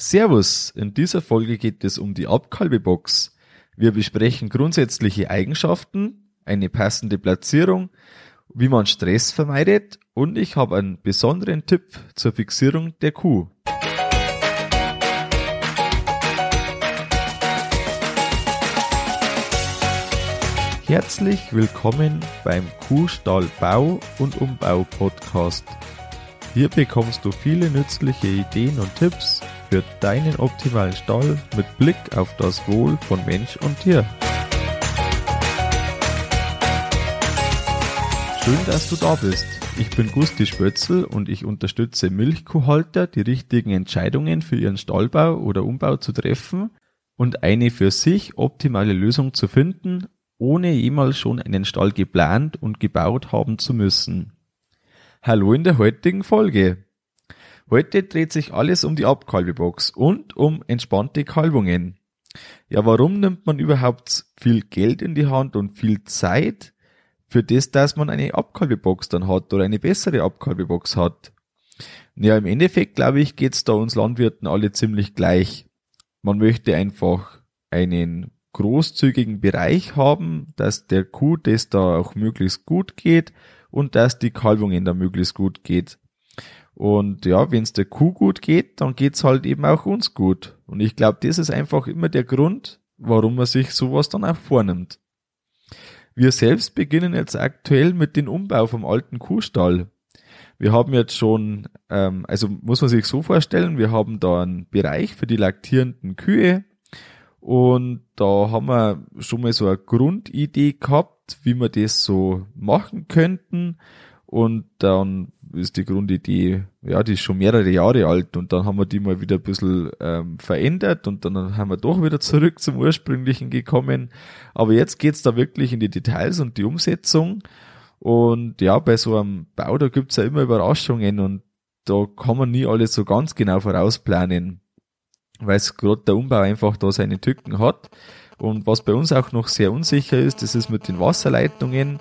Servus, in dieser Folge geht es um die Abkalbebox. Wir besprechen grundsätzliche Eigenschaften, eine passende Platzierung, wie man Stress vermeidet und ich habe einen besonderen Tipp zur Fixierung der Kuh. Herzlich willkommen beim Kuhstallbau und Umbau Podcast. Hier bekommst du viele nützliche Ideen und Tipps für deinen optimalen Stall mit Blick auf das Wohl von Mensch und Tier. Schön, dass du da bist. Ich bin Gusti Spötzel und ich unterstütze Milchkuhhalter, die richtigen Entscheidungen für ihren Stallbau oder Umbau zu treffen und eine für sich optimale Lösung zu finden, ohne jemals schon einen Stall geplant und gebaut haben zu müssen. Hallo in der heutigen Folge. Heute dreht sich alles um die Abkalbebox und um entspannte Kalbungen. Ja, warum nimmt man überhaupt viel Geld in die Hand und viel Zeit für das, dass man eine Abkalbebox dann hat oder eine bessere Abkalbebox hat? Ja, im Endeffekt, glaube ich, geht's da uns Landwirten alle ziemlich gleich. Man möchte einfach einen großzügigen Bereich haben, dass der Kuh das da auch möglichst gut geht und dass die Kalbungen da möglichst gut geht. Und ja, wenn es der Kuh gut geht, dann geht's halt eben auch uns gut. Und ich glaube, das ist einfach immer der Grund, warum man sich sowas dann auch vornimmt. Wir selbst beginnen jetzt aktuell mit dem Umbau vom alten Kuhstall. Wir haben jetzt schon, also muss man sich so vorstellen, wir haben da einen Bereich für die laktierenden Kühe. Und da haben wir schon mal so eine Grundidee gehabt, wie wir das so machen könnten. Und dann ist die Grundidee, ja, die ist schon mehrere Jahre alt. Und dann haben wir die mal wieder ein bisschen verändert und dann haben wir doch wieder zurück zum Ursprünglichen gekommen. Aber jetzt geht's da wirklich in die Details und die Umsetzung. Und ja, bei so einem Bau, da gibt's ja immer Überraschungen und da kann man nie alles so ganz genau vorausplanen, weil es gerade der Umbau einfach da seine Tücken hat. Und was bei uns auch noch sehr unsicher ist, das ist mit den Wasserleitungen,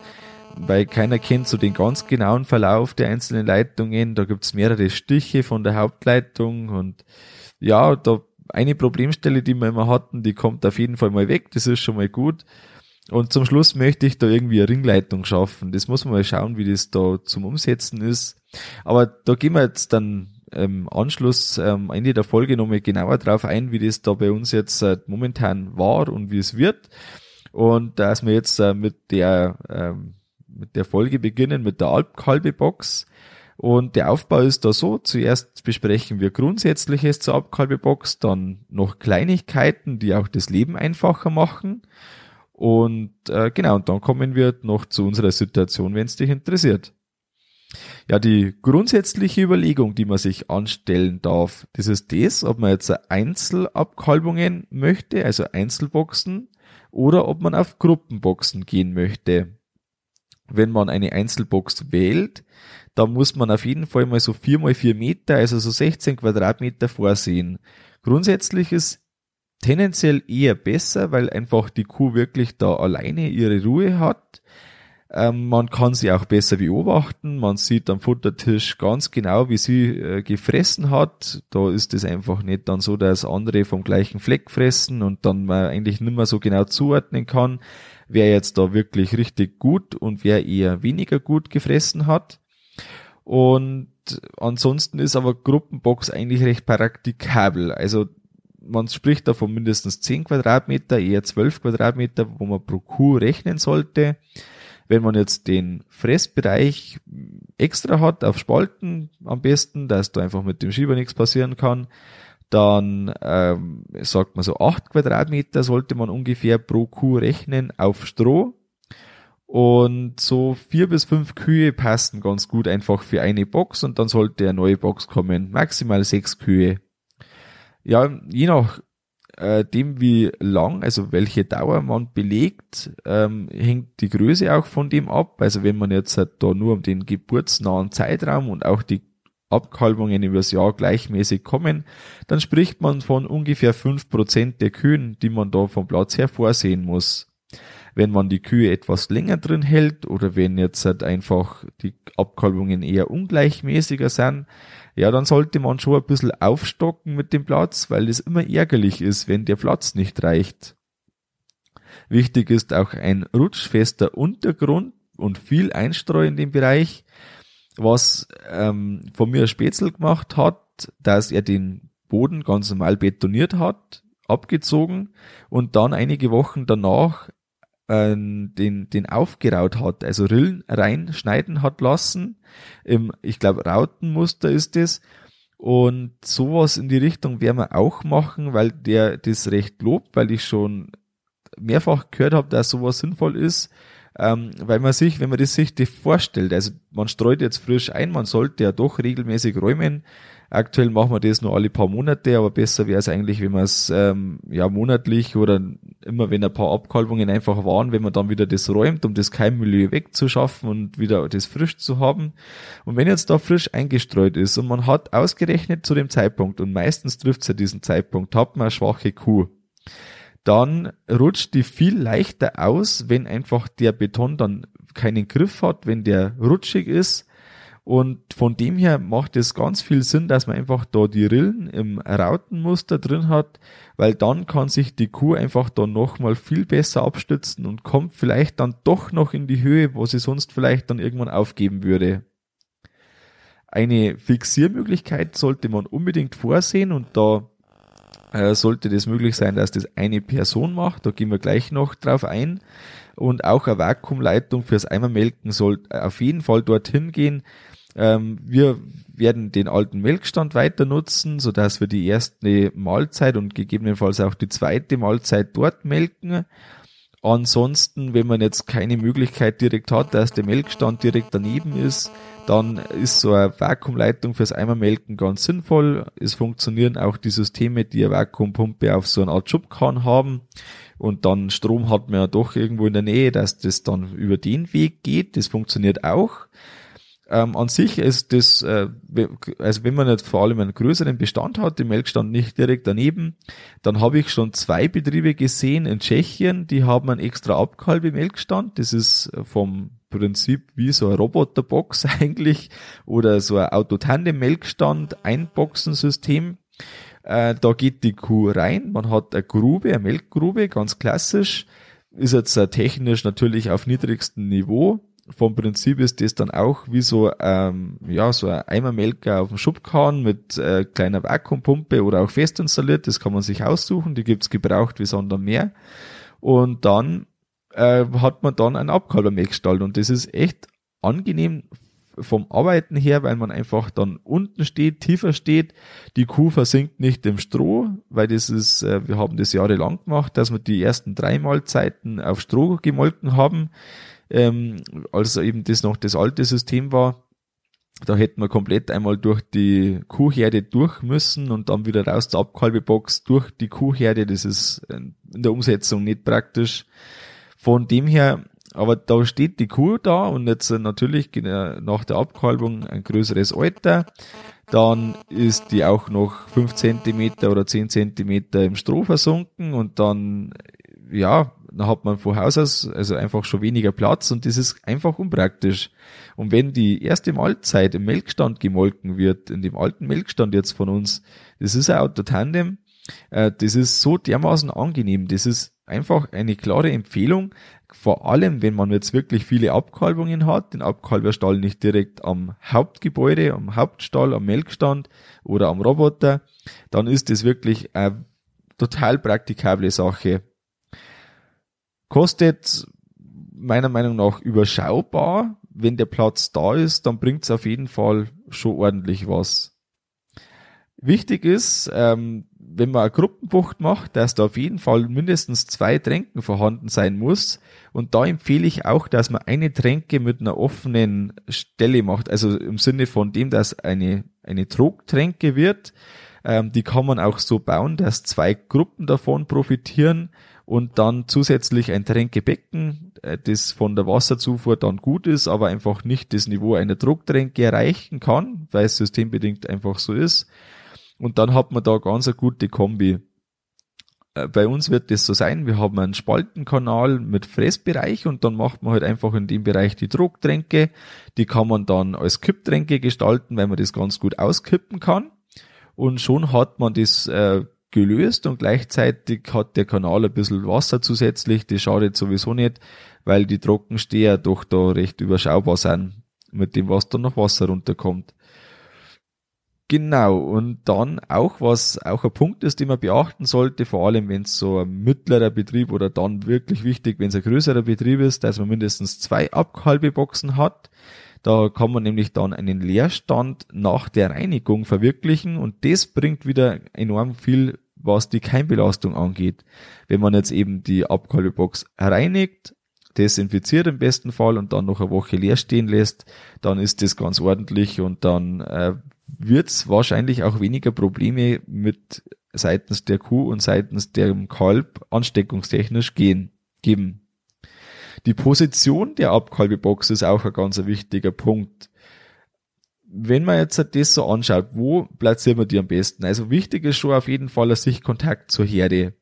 weil keiner kennt so den ganz genauen Verlauf der einzelnen Leitungen. Da gibt's mehrere Stiche von der Hauptleitung und ja, da eine Problemstelle, die wir immer hatten, die kommt auf jeden Fall mal weg, das ist schon mal gut. Und zum Schluss möchte ich da irgendwie eine Ringleitung schaffen. Das muss man mal schauen, wie das da zum Umsetzen ist. Aber da gehen wir jetzt dann im Anschluss am Ende der Folge nochmal genauer drauf ein, wie das da bei uns jetzt momentan war und wie es wird. Und dass wir jetzt mit der Folge beginnen, mit der Abkalbebox. Und der Aufbau ist da so, zuerst besprechen wir Grundsätzliches zur Abkalbebox, dann noch Kleinigkeiten, die auch das Leben einfacher machen. Und genau, und dann kommen wir noch zu unserer Situation, wenn es dich interessiert. Ja, die grundsätzliche Überlegung, die man sich anstellen darf, das ist das, ob man jetzt Einzelabkalbungen möchte, also Einzelboxen, oder ob man auf Gruppenboxen gehen möchte. Wenn man eine Einzelbox wählt, dann muss man auf jeden Fall mal so 4x4 Meter, also so 16 Quadratmeter vorsehen. Grundsätzlich ist tendenziell eher besser, weil einfach die Kuh wirklich da alleine ihre Ruhe hat. Man kann sie auch besser beobachten, man sieht am Futtertisch ganz genau, wie sie gefressen hat. Da ist es einfach nicht dann so, dass andere vom gleichen Fleck fressen und dann man eigentlich nicht mehr so genau zuordnen kann, wer jetzt da wirklich richtig gut und wer eher weniger gut gefressen hat. Und ansonsten ist aber Gruppenbox eigentlich recht praktikabel. Also man spricht da von mindestens 10 Quadratmeter, eher 12 Quadratmeter, wo man pro Kuh rechnen sollte. Wenn man jetzt den Fressbereich extra hat, auf Spalten am besten, dass da einfach mit dem Schieber nichts passieren kann, dann sagt man so 8 Quadratmeter sollte man ungefähr pro Kuh rechnen auf Stroh. Und so 4 bis 5 Kühe passen ganz gut einfach für eine Box und dann sollte eine neue Box kommen, maximal 6 Kühe. Ja, je nach dem wie lang, also welche Dauer man belegt, hängt die Größe auch von dem ab. Also wenn man jetzt halt da nur um den geburtsnahen Zeitraum und auch die Abkalbungen übers Jahr gleichmäßig kommen, dann spricht man von ungefähr 5% der Kühen, die man da vom Platz her vorsehen muss. wenn man die Kühe etwas länger drin hält oder wenn jetzt halt einfach die Abkalbungen eher ungleichmäßiger sind, ja, dann sollte man schon ein bisschen aufstocken mit dem Platz, weil es immer ärgerlich ist, wenn der Platz nicht reicht. Wichtig ist auch ein rutschfester Untergrund und viel Einstreu in dem Bereich, was von mir Spötzel gemacht hat, dass er den Boden ganz normal betoniert hat, abgezogen und dann einige Wochen danach den aufgeraut hat, also Rillen reinschneiden hat lassen. Ich glaube, Rautenmuster ist das. Und sowas in die Richtung werden wir auch machen, weil der das recht lobt, weil ich schon mehrfach gehört habe, dass sowas sinnvoll ist, weil man sich, wenn man das sich vorstellt, also man streut jetzt frisch ein, man sollte ja doch regelmäßig räumen. Aktuell machen wir das nur alle paar Monate, aber besser wäre es eigentlich, wenn man es monatlich oder immer, wenn ein paar Abkalbungen einfach waren, wenn man dann wieder das räumt, um das Keimmilieu wegzuschaffen und wieder das frisch zu haben. Und wenn jetzt da frisch eingestreut ist und man hat ausgerechnet zu dem Zeitpunkt, und meistens trifft es ja diesen Zeitpunkt, hat man eine schwache Kuh, dann rutscht die viel leichter aus, wenn einfach der Beton dann keinen Griff hat, wenn der rutschig ist. Und von dem her macht es ganz viel Sinn, dass man einfach da die Rillen im Rautenmuster drin hat, weil dann kann sich die Kuh einfach da nochmal viel besser abstützen und kommt vielleicht dann doch noch in die Höhe, wo sie sonst vielleicht dann irgendwann aufgeben würde. Eine Fixiermöglichkeit sollte man unbedingt vorsehen und da sollte das möglich sein, dass das eine Person macht, da gehen wir gleich noch drauf ein. Und auch eine Vakuumleitung fürs Eimermelken soll auf jeden Fall dorthin gehen. Wir werden den alten Melkstand weiter nutzen, sodass wir die erste Mahlzeit und gegebenenfalls auch die zweite Mahlzeit dort melken. Ansonsten, wenn man jetzt keine Möglichkeit direkt hat, dass der Melkstand direkt daneben ist, dann ist so eine Vakuumleitung fürs Eimermelken ganz sinnvoll. Es funktionieren auch die Systeme, die eine Vakuumpumpe auf so einer Art Schubkarren haben und dann Strom hat man ja doch irgendwo in der Nähe, dass das dann über den Weg geht. Das funktioniert auch. An sich ist das, also wenn man jetzt vor allem einen größeren Bestand hat, den Melkstand nicht direkt daneben, dann habe ich schon 2 Betriebe gesehen in Tschechien, die haben einen extra Abkalbemelkstand. Das ist vom Prinzip wie so eine Roboterbox eigentlich oder so ein Autotandem-Melkstand, Einboxensystem. Da geht die Kuh rein, man hat eine Grube, eine Melkgrube, ganz klassisch, ist jetzt technisch natürlich auf niedrigstem Niveau. Vom Prinzip ist das dann auch wie so, so ein Eimermelker auf dem Schubkarren mit kleiner Vakuumpumpe oder auch fest installiert. Das kann man sich aussuchen. Die gibt's gebraucht wie sondern mehr. Und dann hat man dann einen Abkalbermelkstall. Und das ist echt angenehm vom Arbeiten her, weil man einfach dann unten steht, tiefer steht. Die Kuh versinkt nicht im Stroh, weil das ist, wir haben das jahrelang gemacht, dass wir die ersten 3 Mahlzeiten auf Stroh gemolken haben. Als eben das noch das alte System war, da hätten wir komplett einmal durch die Kuhherde durch müssen und dann wieder raus zur Abkalbebox durch die Kuhherde. Das ist in der Umsetzung nicht praktisch. Von dem her, aber da steht die Kuh da und jetzt natürlich nach der Abkalbung ein größeres Alter. Dann ist die auch noch 5 cm oder 10 cm im Stroh versunken und dann, dann hat man von Haus aus also einfach schon weniger Platz und das ist einfach unpraktisch. Und wenn die erste Mahlzeit im Melkstand gemolken wird, in dem alten Melkstand jetzt von uns, das ist ein Autotandem, das ist so dermaßen angenehm, das ist einfach eine klare Empfehlung, vor allem wenn man jetzt wirklich viele Abkalbungen hat, den Abkalberstall nicht direkt am Hauptgebäude, am Hauptstall, am Melkstand oder am Roboter, dann ist das wirklich eine total praktikable Sache. Kostet meiner Meinung nach überschaubar. Wenn der Platz da ist, dann bringt's auf jeden Fall schon ordentlich was. Wichtig ist, wenn man eine Gruppenbucht macht, dass da auf jeden Fall mindestens 2 Tränken vorhanden sein muss. Und da empfehle ich auch, dass man eine Tränke mit einer offenen Stelle macht. Also im Sinne von dem, dass eine Trogtränke wird. Die kann man auch so bauen, dass 2 Gruppen davon profitieren. Und dann zusätzlich ein Tränkebecken, das von der Wasserzufuhr dann gut ist, aber einfach nicht das Niveau einer Drucktränke erreichen kann, weil es systembedingt einfach so ist. Und dann hat man da ganz eine gute Kombi. Bei uns wird das so sein, wir haben einen Spaltenkanal mit Fräsbereich und dann macht man halt einfach in dem Bereich die Drucktränke. Die kann man dann als Kipptränke gestalten, weil man das ganz gut auskippen kann. Und schon hat man das gelöst und gleichzeitig hat der Kanal ein bisschen Wasser zusätzlich. Das schadet sowieso nicht, weil die Trockensteher doch da recht überschaubar sind mit dem, was da noch Wasser runterkommt. Genau, und dann auch, was auch ein Punkt ist, den man beachten sollte, vor allem wenn es so ein mittlerer Betrieb oder dann wirklich wichtig, wenn es ein größerer Betrieb ist, dass man mindestens 2 Abkalbeboxen hat. Da kann man nämlich dann einen Leerstand nach der Reinigung verwirklichen und das bringt wieder enorm viel, was die Keimbelastung angeht. Wenn man jetzt eben die Abkalbebox reinigt, desinfiziert im besten Fall und dann noch eine Woche leer stehen lässt, dann ist das ganz ordentlich und dann wird es wahrscheinlich auch weniger Probleme mit seitens der Kuh und seitens dem Kalb ansteckungstechnisch geben. Die Position der Abkalbebox ist auch ein ganz wichtiger Punkt. Wenn man jetzt das so anschaut, wo platzieren wir die am besten? Also wichtig ist schon auf jeden Fall ein Sichtkontakt zur Herde.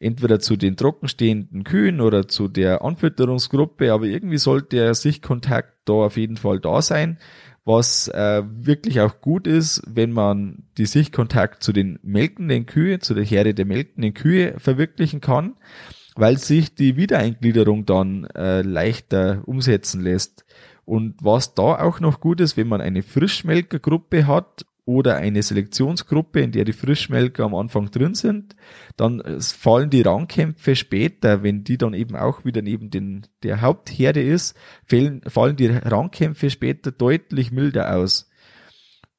Entweder zu den trockenstehenden Kühen oder zu der Anfütterungsgruppe, aber irgendwie sollte der Sichtkontakt da auf jeden Fall da sein. Was wirklich auch gut ist, wenn man die Sichtkontakt zu den melkenden Kühe, zu der Herde der melkenden Kühe verwirklichen kann, weil sich die Wiedereingliederung dann leichter umsetzen lässt. Und was da auch noch gut ist, wenn man eine Frischmelkergruppe hat oder eine Selektionsgruppe, in der die Frischmelker am Anfang drin sind, dann fallen die Rangkämpfe später, wenn die dann eben auch wieder neben der Hauptherde ist, fallen die Rangkämpfe später deutlich milder aus.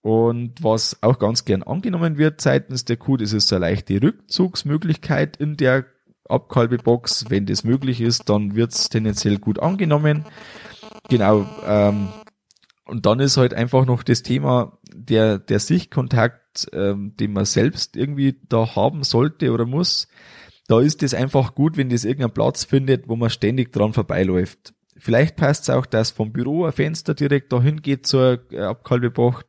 Und was auch ganz gern angenommen wird seitens der Kuh, das ist eine leichte Rückzugsmöglichkeit in der Abkalbebox. Wenn das möglich ist, dann wird es tendenziell gut angenommen. Genau, und dann ist halt einfach noch das Thema der Sichtkontakt, den man selbst irgendwie da haben sollte oder muss. Da ist es einfach gut, wenn das irgendeinen Platz findet, wo man ständig dran vorbeiläuft. Vielleicht passt es auch, dass vom Büro ein Fenster direkt dahin geht zur Abkalbebucht.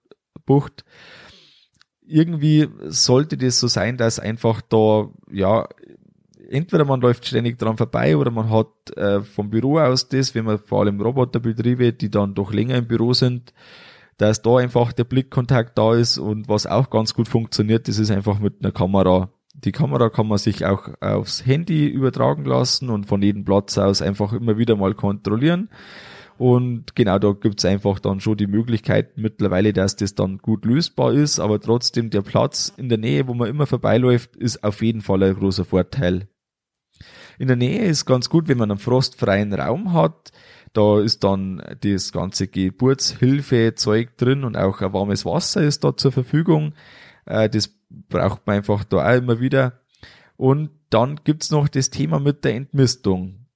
Irgendwie sollte das so sein, dass einfach da, ja, entweder man läuft ständig dran vorbei oder man hat vom Büro aus das, wenn man vor allem Roboterbetriebe, die dann doch länger im Büro sind, dass da einfach der Blickkontakt da ist. Und was auch ganz gut funktioniert, das ist einfach mit einer Kamera. Die Kamera kann man sich auch aufs Handy übertragen lassen und von jedem Platz aus einfach immer wieder mal kontrollieren. Und genau, da gibt's einfach dann schon die Möglichkeit mittlerweile, dass das dann gut lösbar ist, aber trotzdem der Platz in der Nähe, wo man immer vorbeiläuft, ist auf jeden Fall ein großer Vorteil. In der Nähe ist ganz gut, wenn man einen frostfreien Raum hat. Da ist dann das ganze Geburtshilfe-Zeug drin und auch ein warmes Wasser ist da zur Verfügung. Das braucht man einfach da auch immer wieder. Und dann gibt's noch das Thema mit der Entmistung.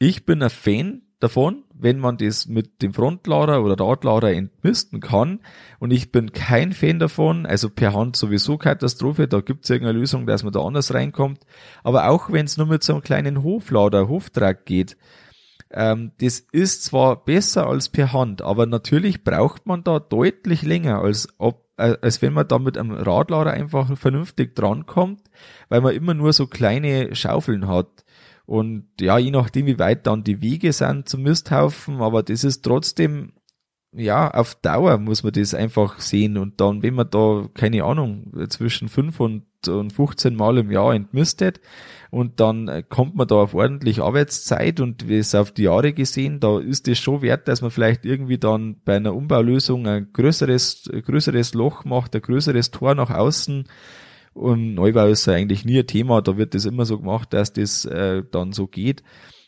Ich bin ein Fan davon, wenn man das mit dem Frontlader oder Radlader entmisten kann. Und ich bin kein Fan davon, also per Hand sowieso Katastrophe, da gibt es irgendeine Lösung, dass man da anders reinkommt. Aber auch wenn es nur mit so einem kleinen Hoflader, Hoftrag geht, das ist zwar besser als per Hand, aber natürlich braucht man da deutlich länger, als wenn man da mit einem Radlader einfach vernünftig drankommt, weil man immer nur so kleine Schaufeln hat. Und ja, je nachdem, wie weit dann die Wege sind zum Misthaufen, aber das ist trotzdem, ja, auf Dauer muss man das einfach sehen. Und dann, wenn man da, keine Ahnung, zwischen 5 und 15 Mal im Jahr entmistet und dann kommt man da auf ordentlich Arbeitszeit und wie es auf die Jahre gesehen, da ist es schon wert, dass man vielleicht irgendwie dann bei einer Umbaulösung ein größeres Loch macht, ein größeres Tor nach außen. Und Neubau ist ja eigentlich nie ein Thema, da wird das immer so gemacht, dass das dann so geht.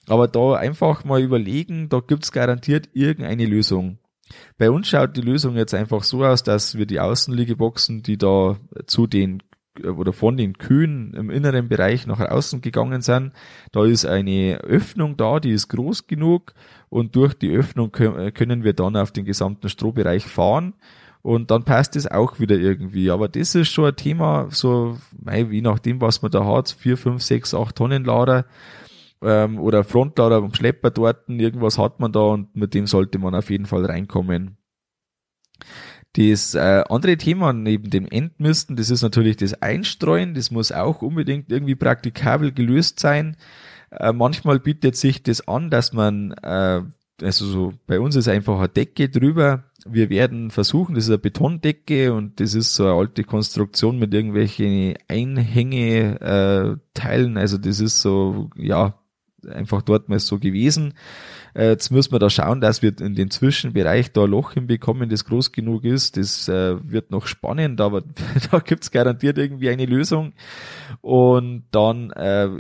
Aber da einfach mal überlegen, da gibt's garantiert irgendeine Lösung. Bei uns schaut die Lösung jetzt einfach so aus, dass wir die Außenliegeboxen, die da zu den oder von den Kühen im inneren Bereich nach außen gegangen sind, da ist eine Öffnung da, die ist groß genug und durch die Öffnung können wir dann auf den gesamten Strohbereich fahren. Und dann passt es auch wieder irgendwie. Aber das ist schon ein Thema, so je nachdem, was man da hat, 4, 5, 6, 8 Tonnen Lader oder Frontlader am Schlepper dort, irgendwas hat man da und mit dem sollte man auf jeden Fall reinkommen. Das andere Thema neben dem Entmisten, das ist natürlich das Einstreuen. Das muss auch unbedingt irgendwie praktikabel gelöst sein. Manchmal bietet sich das an, dass man, also so bei uns ist einfach eine Decke drüber. Wir werden versuchen, das ist eine Betondecke und das ist so eine alte Konstruktion mit irgendwelchen Einhängeteilen. Also das ist so, ja, einfach dort mal so gewesen. Jetzt müssen wir da schauen, dass wir in den Zwischenbereich da ein Loch hinbekommen, das groß genug ist. Das wird noch spannend, aber da gibt's garantiert irgendwie eine Lösung. Und dann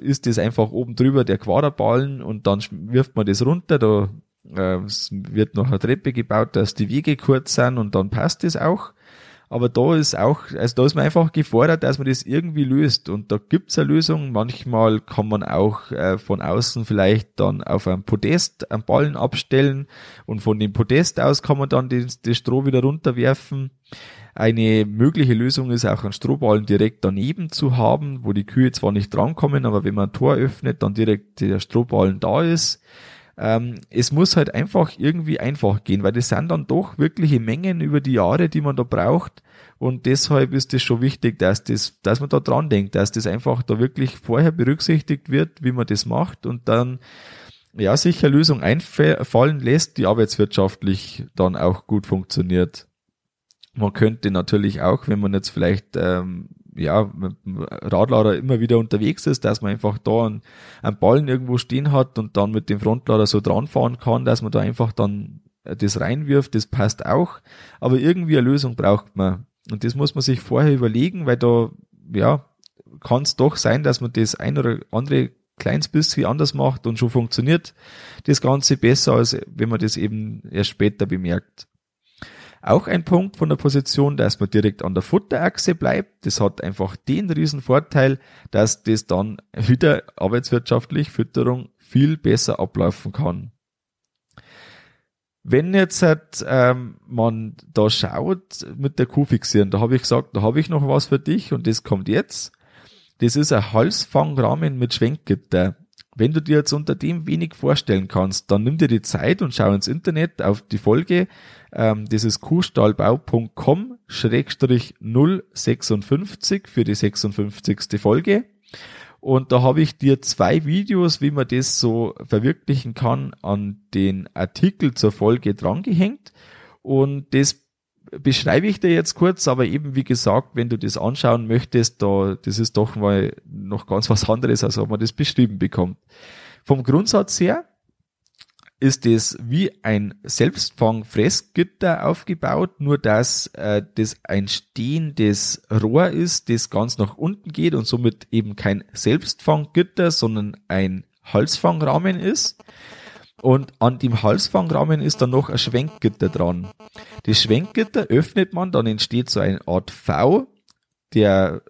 ist das einfach oben drüber der Quaderballen und dann wirft man das runter. Da wird noch eine Treppe gebaut, dass die Wege kurz sind und dann passt das auch. Aber da ist auch, also da ist man einfach gefordert, dass man das irgendwie löst. Und da gibt's eine Lösung. Manchmal kann man auch von außen vielleicht dann auf einem Podest einen Ballen abstellen und von dem Podest aus kann man dann das Stroh wieder runterwerfen. Eine mögliche Lösung ist auch, einen Strohballen direkt daneben zu haben, wo die Kühe zwar nicht drankommen, aber wenn man ein Tor öffnet, dann direkt der Strohballen da ist. Es muss halt einfach irgendwie einfach gehen, weil das sind dann doch wirkliche Mengen über die Jahre, die man da braucht und deshalb ist es schon wichtig, dass man da dran denkt, dass das einfach da wirklich vorher berücksichtigt wird, wie man das macht und dann ja sicher Lösung einfallen lässt, die arbeitswirtschaftlich dann auch gut funktioniert. Man könnte natürlich auch, wenn man jetzt vielleicht mit dem Radlader immer wieder unterwegs ist, dass man einfach da einen Ballen irgendwo stehen hat und dann mit dem Frontlader so dran fahren kann, dass man da einfach dann das reinwirft, das passt auch, aber irgendwie eine Lösung braucht man und das muss man sich vorher überlegen, weil da ja kann es doch sein, dass man das ein oder andere kleines bisschen anders macht und schon funktioniert das Ganze besser, als wenn man das eben erst später bemerkt. Auch ein Punkt von der Position, dass man direkt an der Futterachse bleibt. Das hat einfach den riesen Vorteil, dass das dann wieder arbeitswirtschaftlich Fütterung viel besser ablaufen kann. Wenn jetzt man da schaut mit der Kuh fixieren, da habe ich gesagt, da habe ich noch was für dich und das kommt jetzt. Das ist ein Halsfangrahmen mit Schwenkgitter. Wenn du dir jetzt unter dem wenig vorstellen kannst, dann nimm dir die Zeit und schau ins Internet auf die Folge. Das ist kuhstallbau.com/056 für die 56. Folge. Und da habe ich dir 2 Videos, wie man das so verwirklichen kann, an den Artikel zur Folge drangehängt. Und das beschreibe ich dir jetzt kurz, aber eben wie gesagt, wenn du das anschauen möchtest, da das ist doch mal noch ganz was anderes, als ob man das beschrieben bekommt. Vom Grundsatz her ist das wie ein Selbstfangfressgitter aufgebaut, nur dass das ein stehendes Rohr ist, das ganz nach unten geht und somit eben kein Selbstfanggitter, sondern ein Halsfangrahmen ist. Und an dem Halsfangrahmen ist dann noch ein Schwenkgitter dran. Das Schwenkgitter öffnet man, dann entsteht so eine Art V. Der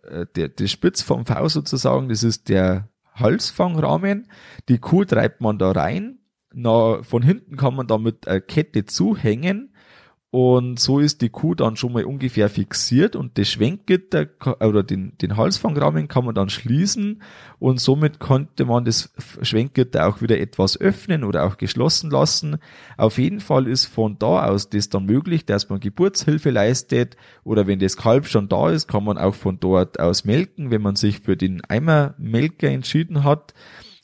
Spitz vom V sozusagen, das ist der Halsfangrahmen. Die Kuh treibt man da rein. Von hinten kann man dann mit einer Kette zuhängen. Und so ist die Kuh dann schon mal ungefähr fixiert. Und das Schwenkgitter oder den Halsfangrahmen kann man dann schließen. Und somit konnte man das Schwenkgitter auch wieder etwas öffnen oder auch geschlossen lassen. Auf jeden Fall ist von da aus das dann möglich, dass man Geburtshilfe leistet. Oder wenn das Kalb schon da ist, kann man auch von dort aus melken, wenn man sich für den Eimermelker entschieden hat.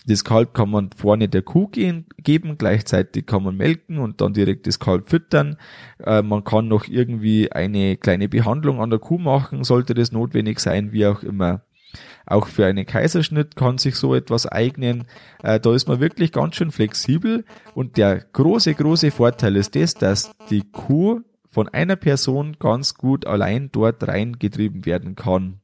Das Kalb kann man vorne der Kuh geben, gleichzeitig kann man melken und dann direkt das Kalb füttern. Man kann noch irgendwie eine kleine Behandlung an der Kuh machen, sollte das notwendig sein, wie auch immer. Auch für einen Kaiserschnitt kann sich so etwas eignen. Da ist man wirklich ganz schön flexibel und der große, große Vorteil ist das, dass die Kuh von einer Person ganz gut allein dort reingetrieben werden kann.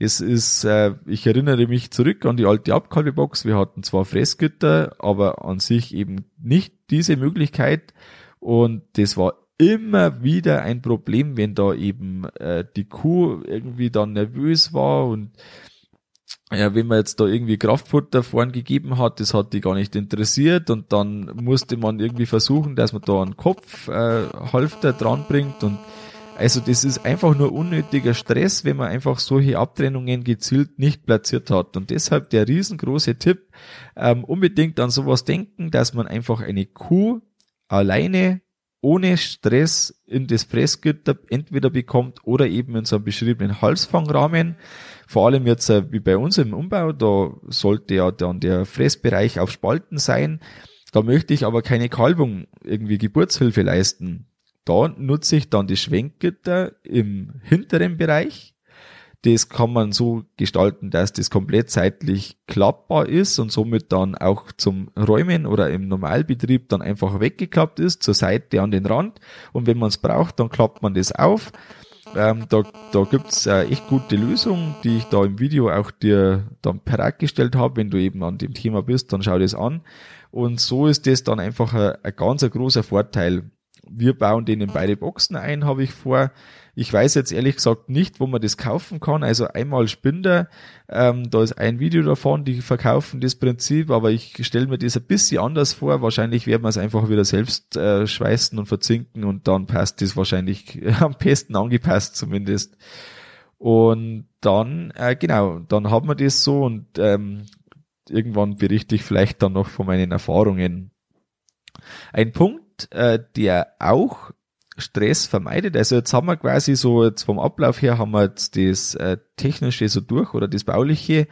Das ist, ich erinnere mich zurück an die alte Abkalbebox. Wir hatten zwar Fressgitter, aber an sich eben nicht diese Möglichkeit. Und das war immer wieder ein Problem, wenn da eben die Kuh irgendwie dann nervös war und ja, wenn man jetzt da irgendwie Kraftfutter vorn gegeben hat, das hat die gar nicht interessiert und dann musste man irgendwie versuchen, dass man da einen Kopfhalfter dran bringt und also das ist einfach nur unnötiger Stress, wenn man einfach solche Abtrennungen gezielt nicht platziert hat. Und deshalb der riesengroße Tipp, unbedingt an sowas denken, dass man einfach eine Kuh alleine ohne Stress in das Fressgitter entweder bekommt oder eben in so einem beschriebenen Halsfangrahmen. Vor allem jetzt wie bei uns im Umbau, da sollte ja dann der Fressbereich auf Spalten sein. Da möchte ich aber keine Kalbung, irgendwie Geburtshilfe leisten. Da nutze ich dann die Schwenkgitter im hinteren Bereich. Das kann man so gestalten, dass das komplett seitlich klappbar ist und somit dann auch zum Räumen oder im Normalbetrieb dann einfach weggeklappt ist, zur Seite an den Rand. Und wenn man es braucht, dann klappt man das auf. Da gibt's echt gute Lösungen, die ich da im Video auch dir dann bereitgestellt habe. Wenn du eben an dem Thema bist, dann schau das an. Und so ist das dann einfach ein ganz großer Vorteil. Wir bauen den in beide Boxen ein, habe ich vor. Ich weiß jetzt ehrlich gesagt nicht, wo man das kaufen kann. Also einmal Spinder, da ist ein Video davon, die verkaufen das Prinzip, aber ich stelle mir das ein bisschen anders vor. Wahrscheinlich werden wir es einfach wieder selbst schweißen und verzinken und dann passt das wahrscheinlich am besten angepasst zumindest. Und dann, dann haben wir das so und irgendwann berichte ich vielleicht dann noch von meinen Erfahrungen. Ein Punkt, der auch Stress vermeidet. Also jetzt haben wir quasi so, jetzt vom Ablauf her haben wir jetzt das Technische so durch oder das Bauliche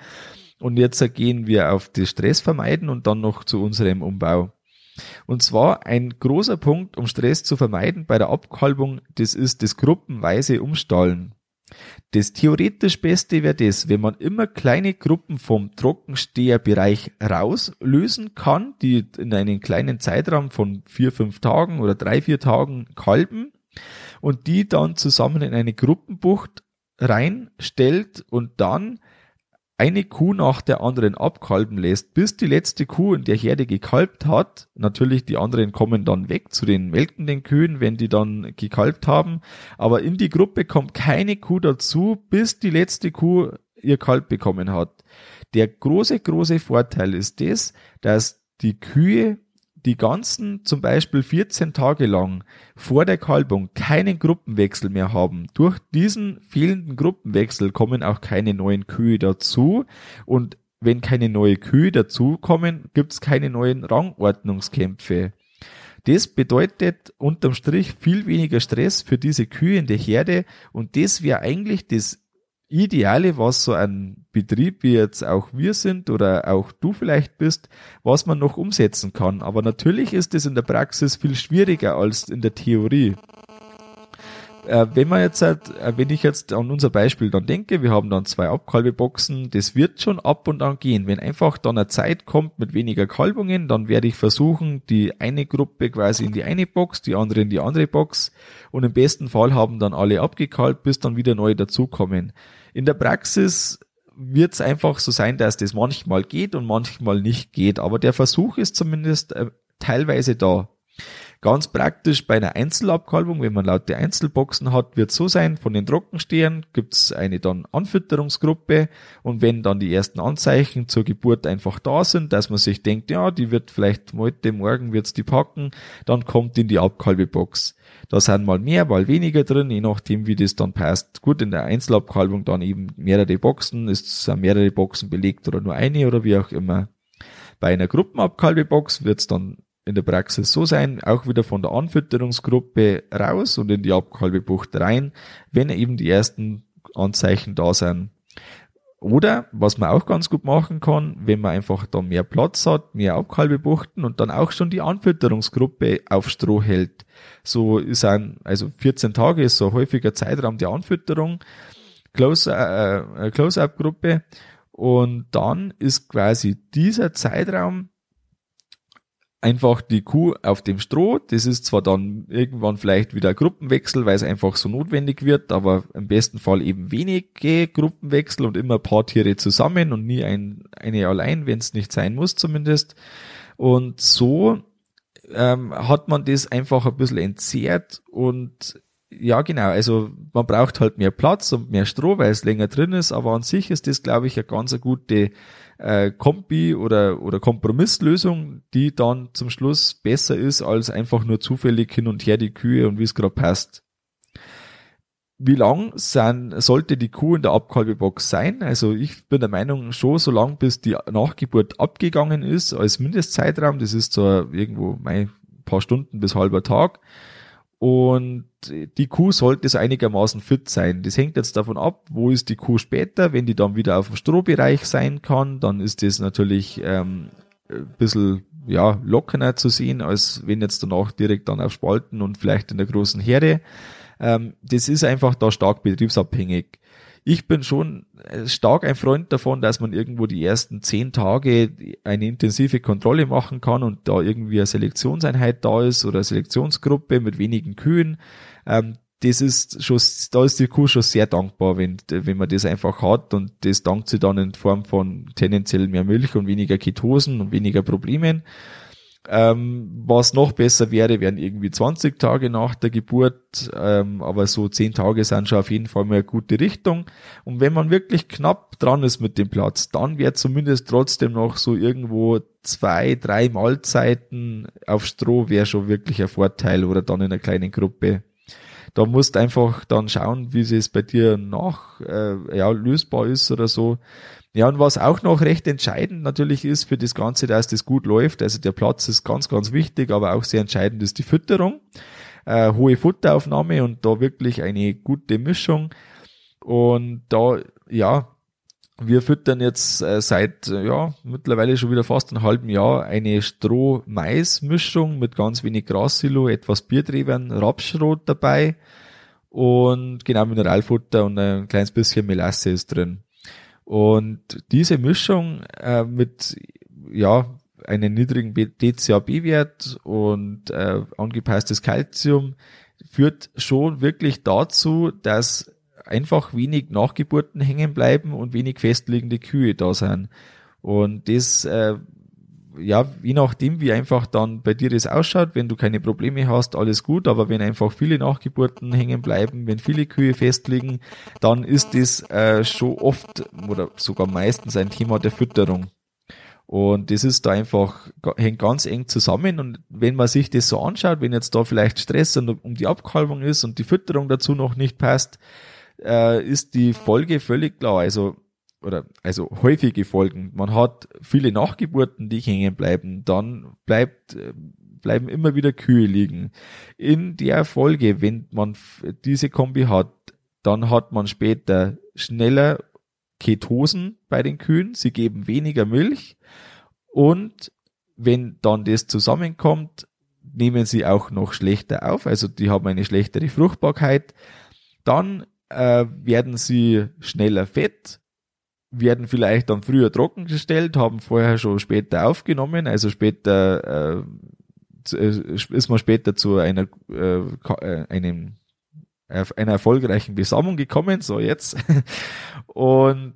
und jetzt gehen wir auf das Stress vermeiden und dann noch zu unserem Umbau. Und zwar ein großer Punkt, um Stress zu vermeiden bei der Abkalbung, das ist das gruppenweise Umstallen. Das theoretisch Beste wäre das, wenn man immer kleine Gruppen vom Trockensteherbereich rauslösen kann, die in einen kleinen Zeitraum von 4-5 Tagen oder 3-4 Tagen kalben und die dann zusammen in eine Gruppenbucht reinstellt und dann eine Kuh nach der anderen abkalben lässt, bis die letzte Kuh in der Herde gekalbt hat. Natürlich, die anderen kommen dann weg zu den melkenden Kühen, wenn die dann gekalbt haben. Aber in die Gruppe kommt keine Kuh dazu, bis die letzte Kuh ihr Kalb bekommen hat. Der große Vorteil ist das, dass die Kühe die ganzen zum Beispiel 14 Tage lang vor der Kalbung keinen Gruppenwechsel mehr haben. Durch diesen fehlenden Gruppenwechsel kommen auch keine neuen Kühe dazu und wenn keine neuen Kühe dazukommen, gibt es keine neuen Rangordnungskämpfe. Das bedeutet unterm Strich viel weniger Stress für diese Kühe in der Herde und das wäre eigentlich das Ideale, was so ein Betrieb wie jetzt auch wir sind oder auch du vielleicht bist, was man noch umsetzen kann. Aber natürlich ist es in der Praxis viel schwieriger als in der Theorie. Wenn ich jetzt an unser Beispiel dann denke, wir haben dann 2 Abkalbeboxen, das wird schon ab und an gehen. Wenn einfach dann eine Zeit kommt mit weniger Kalbungen, dann werde ich versuchen, die eine Gruppe quasi in die eine Box, die andere in die andere Box und im besten Fall haben dann alle abgekalbt, bis dann wieder neue dazukommen. In der Praxis wird es einfach so sein, dass das manchmal geht und manchmal nicht geht, aber der Versuch ist zumindest teilweise da. Ganz praktisch bei einer Einzelabkalbung, wenn man laute Einzelboxen hat, wird es so sein, von den Trockenstehern gibt es eine dann Anfütterungsgruppe und wenn dann die ersten Anzeichen zur Geburt einfach da sind, dass man sich denkt, ja, die wird vielleicht heute, morgen wird es die packen, dann kommt in die Abkalbebox. Da sind mal mehr, mal weniger drin, je nachdem wie das dann passt. Gut, in der Einzelabkalbung dann eben mehrere Boxen, sind mehrere Boxen belegt oder nur eine oder wie auch immer. Bei einer Gruppenabkalbebox wird es dann in der Praxis so sein, auch wieder von der Anfütterungsgruppe raus und in die Abkalbebucht rein, wenn eben die ersten Anzeichen da sind. Oder, was man auch ganz gut machen kann, wenn man einfach da mehr Platz hat, mehr Abkalbebuchten und dann auch schon die Anfütterungsgruppe auf Stroh hält. So ist ein, also 14 Tage ist so ein häufiger Zeitraum der Anfütterung, Close-Up-Gruppe und dann ist quasi dieser Zeitraum einfach die Kuh auf dem Stroh, das ist zwar dann irgendwann vielleicht wieder ein Gruppenwechsel, weil es einfach so notwendig wird, aber im besten Fall eben wenige Gruppenwechsel und immer ein paar Tiere zusammen und nie eine allein, wenn es nicht sein muss zumindest. Und so hat man das einfach ein bisschen entzerrt und ja genau, also man braucht halt mehr Platz und mehr Stroh, weil es länger drin ist, aber an sich ist das, glaube ich, eine ganz gute Kombi oder Kompromisslösung, die dann zum Schluss besser ist, als einfach nur zufällig hin und her die Kühe und wie es gerade passt. Wie lang sollte die Kuh in der Abkalbebox sein? Also ich bin der Meinung, schon so lang, bis die Nachgeburt abgegangen ist, als Mindestzeitraum, das ist so irgendwo ein paar Stunden bis halber Tag, Und die Kuh sollte so einigermaßen fit sein. Das hängt jetzt davon ab, wo ist die Kuh später. Wenn die dann wieder auf dem Strohbereich sein kann, dann ist das natürlich ein bisschen ja, lockerer zu sehen, als wenn jetzt danach direkt dann auf Spalten und vielleicht in der großen Herde. Das ist einfach da stark betriebsabhängig. Ich bin schon stark ein Freund davon, dass man irgendwo die ersten 10 Tage eine intensive Kontrolle machen kann und da irgendwie eine Selektionseinheit da ist oder eine Selektionsgruppe mit wenigen Kühen. Das ist schon, da ist die Kuh schon sehr dankbar, wenn man das einfach hat, und das dankt sie dann in Form von tendenziell mehr Milch und weniger Ketosen und weniger Problemen. Was noch besser wäre, wären irgendwie 20 Tage nach der Geburt, aber so 10 Tage sind schon auf jeden Fall mal eine gute Richtung. Und wenn man wirklich knapp dran ist mit dem Platz, dann wäre zumindest trotzdem noch so irgendwo 2-3 Mahlzeiten auf Stroh wäre schon wirklich ein Vorteil, oder dann in einer kleinen Gruppe. Da musst einfach dann schauen, wie es bei dir lösbar ist oder so. Ja, und was auch noch recht entscheidend natürlich ist für das Ganze, dass das gut läuft, also der Platz ist ganz, ganz wichtig, aber auch sehr entscheidend ist die Fütterung, hohe Futteraufnahme und da wirklich eine gute Mischung. Und da, ja, wir füttern jetzt seit mittlerweile schon wieder fast einem halben Jahr eine Stroh-Mais-Mischung mit ganz wenig Grassilo, etwas Bierträbern, Rapsschrot dabei und genau Mineralfutter und ein kleines bisschen Melasse ist drin. Und diese Mischung mit einem niedrigen DCAB-Wert und angepasstes Kalzium führt schon wirklich dazu, dass einfach wenig Nachgeburten hängen bleiben und wenig festliegende Kühe da sind. Und das je nachdem, wie einfach dann bei dir das ausschaut, wenn du keine Probleme hast, alles gut, aber wenn einfach viele Nachgeburten hängen bleiben, wenn viele Kühe festliegen, dann ist das schon oft oder sogar meistens ein Thema der Fütterung. Und das ist da einfach, hängt ganz eng zusammen, und wenn man sich das so anschaut, wenn jetzt da vielleicht Stress um die Abkalbung ist und die Fütterung dazu noch nicht passt, ist die Folge völlig klar, also häufige Folgen. Man hat viele Nachgeburten, die hängen bleiben, dann bleiben immer wieder Kühe liegen. In der Folge, wenn man diese Kombi hat, dann hat man später schneller Ketosen bei den Kühen, sie geben weniger Milch, und wenn dann das zusammenkommt, nehmen sie auch noch schlechter auf, also die haben eine schlechtere Fruchtbarkeit, dann werden sie schneller fett, werden vielleicht dann früher trocken gestellt, haben vorher schon später aufgenommen, also später ist man später zu einer erfolgreichen Besamung gekommen, so jetzt. Und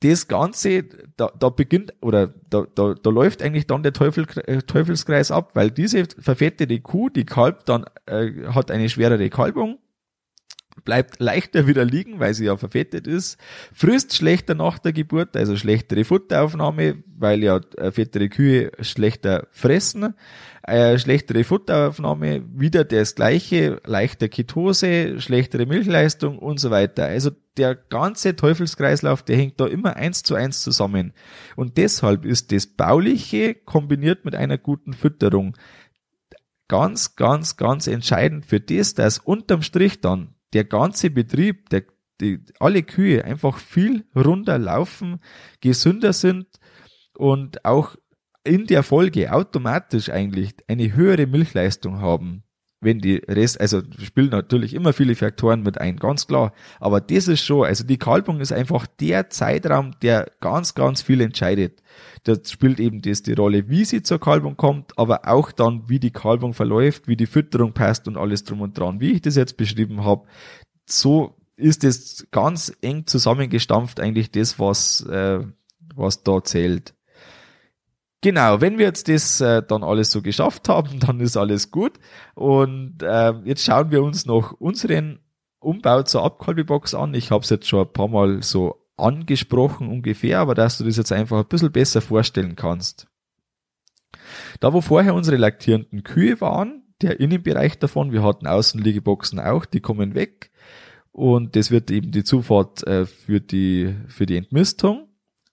das Ganze, da beginnt, oder da läuft eigentlich dann der Teufelskreis ab, weil diese verfettete Kuh, die kalbt dann, hat eine schwerere Kalbung, bleibt leichter wieder liegen, weil sie ja verfettet ist, frisst schlechter nach der Geburt, also schlechtere Futteraufnahme, weil ja fettere Kühe schlechter fressen, schlechtere Futteraufnahme, wieder das Gleiche, leichter Ketose, schlechtere Milchleistung und so weiter. Also der ganze Teufelskreislauf, der hängt da immer 1:1 zusammen. Und deshalb ist das Bauliche kombiniert mit einer guten Fütterung ganz, ganz, ganz entscheidend für das, dass unterm Strich dann der ganze Betrieb, alle Kühe einfach viel runder laufen, gesünder sind und auch in der Folge automatisch eigentlich eine höhere Milchleistung haben. Wenn die spielen natürlich immer viele Faktoren mit ein, ganz klar. Aber das ist schon, also die Kalbung ist einfach der Zeitraum, der ganz, ganz viel entscheidet. Da spielt eben das die Rolle, wie sie zur Kalbung kommt, aber auch dann, wie die Kalbung verläuft, wie die Fütterung passt und alles drum und dran. Wie ich das jetzt beschrieben habe, so ist das ganz eng zusammengestampft eigentlich das, was da zählt. Genau, wenn wir jetzt das dann alles so geschafft haben, dann ist alles gut. Und jetzt schauen wir uns noch unseren Umbau zur Abkalbebox an. Ich habe es jetzt schon ein paar Mal so angesprochen ungefähr, aber dass du das jetzt einfach ein bisschen besser vorstellen kannst. Da wo vorher unsere laktierenden Kühe waren, der Innenbereich davon, wir hatten Außenliegeboxen auch, die kommen weg. Und das wird eben die Zufahrt für die Entmistung.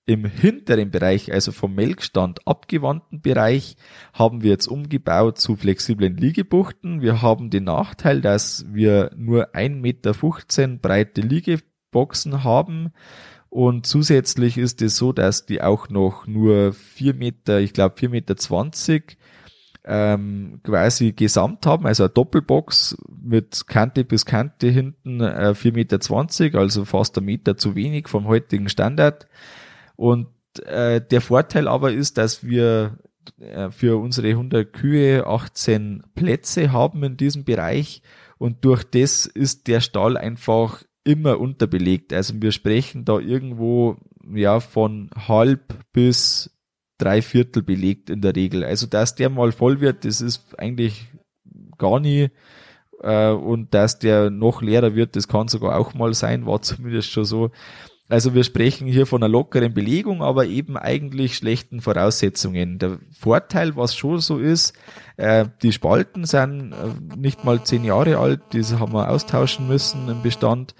im hinteren Bereich, also vom Melkstand abgewandten Bereich, haben wir jetzt umgebaut zu flexiblen Liegebuchten. Wir haben den Nachteil, dass wir nur 1,15 Meter breite Liegeboxen haben. Und zusätzlich ist es so, dass die auch noch nur 4 Meter, ich glaube 4,20 Meter quasi gesamt haben, also eine Doppelbox mit Kante bis Kante hinten 4,20 Meter, also fast ein Meter zu wenig vom heutigen Standard. Und der Vorteil aber ist, dass wir für unsere 100 Kühe 18 Plätze haben in diesem Bereich, und durch das ist der Stall einfach immer unterbelegt. Also wir sprechen da irgendwo ja von halb bis 3/4 belegt in der Regel. Also dass der mal voll wird, das ist eigentlich gar nie, und dass der noch leerer wird, das kann sogar auch mal sein, war zumindest schon so. Also wir sprechen hier von einer lockeren Belegung, aber eben eigentlich schlechten Voraussetzungen. Der Vorteil, was schon so ist, die Spalten sind nicht mal 10 Jahre alt, diese haben wir austauschen müssen im Bestand.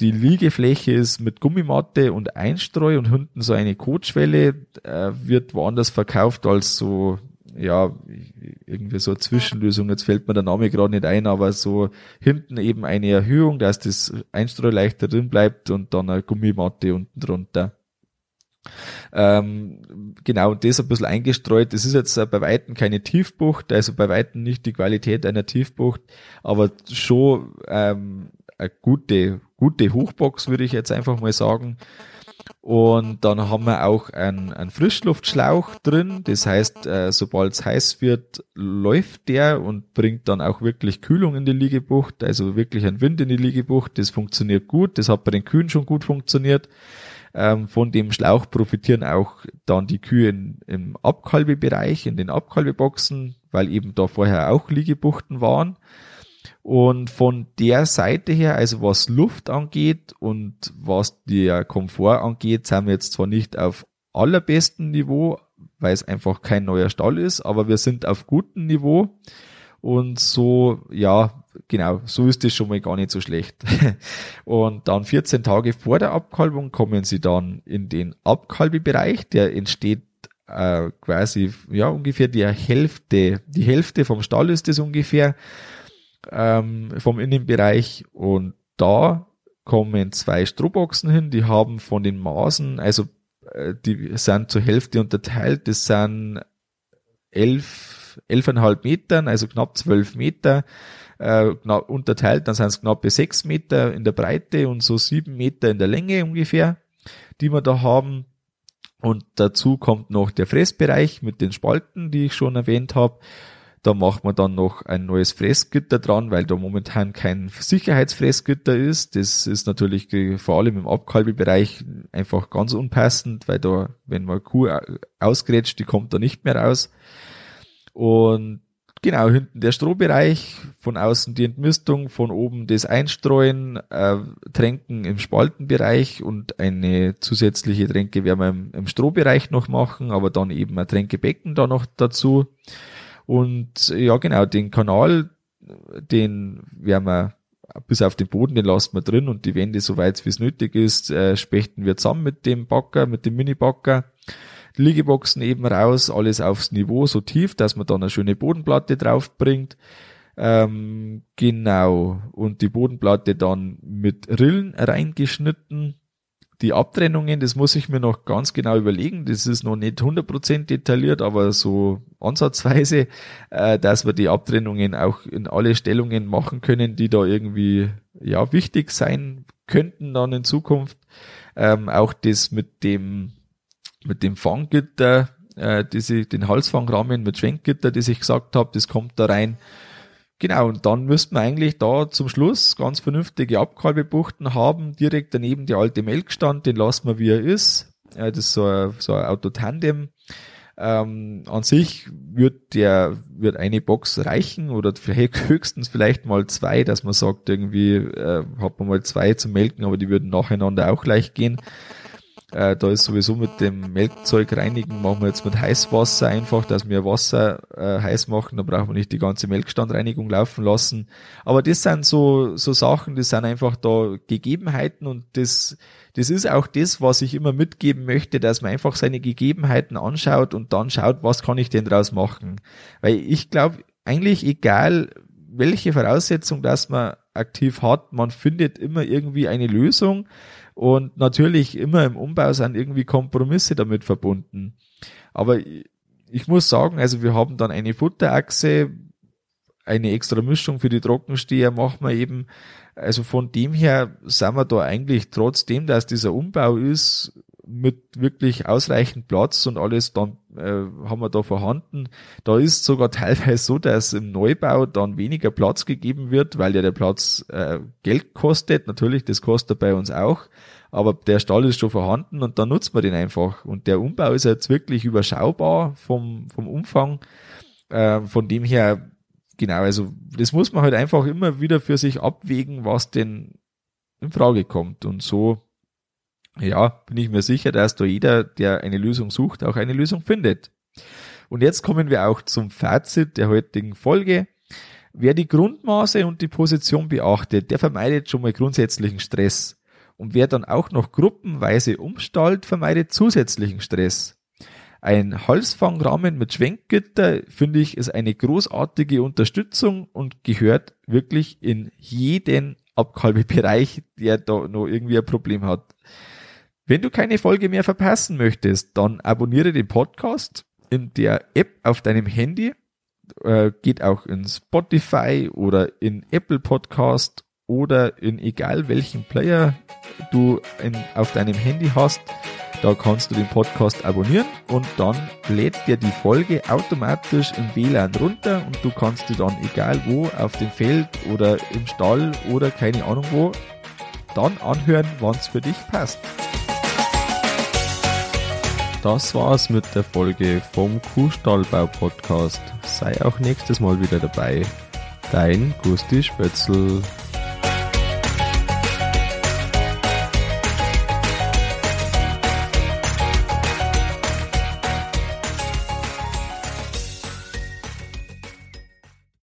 Die Liegefläche ist mit Gummimatte und Einstreu und hinten so eine Kotschwelle, wird woanders verkauft als so, ja, irgendwie so eine Zwischenlösung, jetzt fällt mir der Name gerade nicht ein, aber so hinten eben eine Erhöhung, dass das Einstreu leichter drin bleibt und dann eine Gummimatte unten drunter. Genau, und das ein bisschen eingestreut. Das ist jetzt bei Weitem keine Tiefbucht, also bei Weitem nicht die Qualität einer Tiefbucht, aber schon eine gute Hochbox, würde ich jetzt einfach mal sagen. Und dann haben wir auch einen Frischluftschlauch drin, das heißt, sobald es heiß wird, läuft der und bringt dann auch wirklich Kühlung in die Liegebucht, also wirklich einen Wind in die Liegebucht, das funktioniert gut, das hat bei den Kühen schon gut funktioniert. Von dem Schlauch profitieren auch dann die Kühe im Abkalbebereich, in den Abkalbeboxen, weil eben da vorher auch Liegebuchten waren. Und von der Seite her, also was Luft angeht und was der Komfort angeht, sind wir jetzt zwar nicht auf allerbestem Niveau, weil es einfach kein neuer Stall ist, aber wir sind auf gutem Niveau. Und so, ja, genau, so ist das schon mal gar nicht so schlecht. Und dann 14 Tage vor der Abkalbung kommen sie dann in den Abkalbebereich, der entsteht quasi, ja, ungefähr die Hälfte vom Stall ist das ungefähr, vom Innenbereich, und da kommen 2 Strohboxen hin, die haben von den Maßen, also die sind zur Hälfte unterteilt, das sind 11,5 Metern, also knapp 12 Meter unterteilt, dann sind es knappe 6 Meter in der Breite und so 7 Meter in der Länge ungefähr, die wir da haben. Und dazu kommt noch der Fressbereich mit den Spalten, die ich schon erwähnt habe. Da macht man dann noch ein neues Fressgitter dran, weil da momentan kein Sicherheitsfressgitter ist. Das ist natürlich vor allem im Abkalbebereich einfach ganz unpassend, weil da, wenn man Kuh ausgrätscht, die kommt da nicht mehr raus. Und genau, hinten der Strohbereich, von außen die Entmistung, von oben das Einstreuen, Tränken im Spaltenbereich, und eine zusätzliche Tränke werden wir im Strohbereich noch machen, aber dann eben ein Tränkebecken da noch dazu. Und ja, genau, den Kanal, den werden wir bis auf den Boden, den lassen wir drin, und die Wände, soweit wie es nötig ist, spechten wir zusammen mit dem Bagger, mit dem Mini-Bagger. Liegeboxen eben raus, alles aufs Niveau, so tief, dass man dann eine schöne Bodenplatte drauf bringt. Genau, und die Bodenplatte dann mit Rillen reingeschnitten. Die Abtrennungen, das muss ich mir noch ganz genau überlegen, das ist noch nicht 100% detailliert, aber so ansatzweise, dass wir die Abtrennungen auch in alle Stellungen machen können, die da irgendwie ja wichtig sein könnten dann in Zukunft. Auch das mit dem Fanggitter, den Halsfangrahmen mit Schwenkgitter, das ich gesagt habe, das kommt da rein. Genau, und dann müssten wir eigentlich da zum Schluss ganz vernünftige Abkalbebuchten haben, direkt daneben der alte Melkstand, den lassen wir wie er ist, das ist so ein Autotandem. An sich wird eine Box reichen, oder höchstens vielleicht mal 2, dass man sagt, irgendwie hat man mal 2 zum Melken, aber die würden nacheinander auch gleich gehen. Da ist sowieso mit dem Melkzeug reinigen, machen wir jetzt mit Heißwasser einfach, dass wir Wasser heiß machen, dann brauchen wir nicht die ganze Melkstandreinigung laufen lassen. Aber das sind so Sachen, das sind einfach da Gegebenheiten und das ist auch das, was ich immer mitgeben möchte, dass man einfach seine Gegebenheiten anschaut und dann schaut, was kann ich denn draus machen. Weil ich glaube, eigentlich egal, welche Voraussetzung, dass man aktiv hat, man findet immer irgendwie eine Lösung. Und natürlich immer im Umbau sind irgendwie Kompromisse damit verbunden. Aber ich muss sagen, also wir haben dann eine Futterachse, eine extra Mischung für die Trockensteher machen wir eben. Also von dem her sind wir da eigentlich trotzdem, dass dieser Umbau ist, mit wirklich ausreichend Platz und alles, dann haben wir da vorhanden. Da ist sogar teilweise so, dass im Neubau dann weniger Platz gegeben wird, weil ja der Platz Geld kostet. Natürlich, das kostet bei uns auch, aber der Stall ist schon vorhanden und dann nutzt man den einfach. Und der Umbau ist jetzt wirklich überschaubar vom Umfang. Von dem her, genau, also das muss man halt einfach immer wieder für sich abwägen, was denn in Frage kommt. Und so ja, bin ich mir sicher, dass da jeder, der eine Lösung sucht, auch eine Lösung findet. Und jetzt kommen wir auch zum Fazit der heutigen Folge. Wer die Grundmaße und die Position beachtet, der vermeidet schon mal grundsätzlichen Stress. Und wer dann auch noch gruppenweise umstallt, vermeidet zusätzlichen Stress. Ein Halsfangrahmen mit Schwenkgitter, finde ich, ist eine großartige Unterstützung und gehört wirklich in jeden Abkalbebereich, der da noch irgendwie ein Problem hat. Wenn du keine Folge mehr verpassen möchtest, dann abonniere den Podcast in der App auf deinem Handy. Geht auch in Spotify oder in Apple Podcast oder in egal welchen Player du auf deinem Handy hast. Da kannst du den Podcast abonnieren und dann lädt dir die Folge automatisch im WLAN runter und du kannst die dann egal wo, auf dem Feld oder im Stall oder keine Ahnung wo, dann anhören, wann es für dich passt. Das war's mit der Folge vom Kuhstallbau Podcast. Sei auch nächstes Mal wieder dabei. Dein Gusti Spötzel.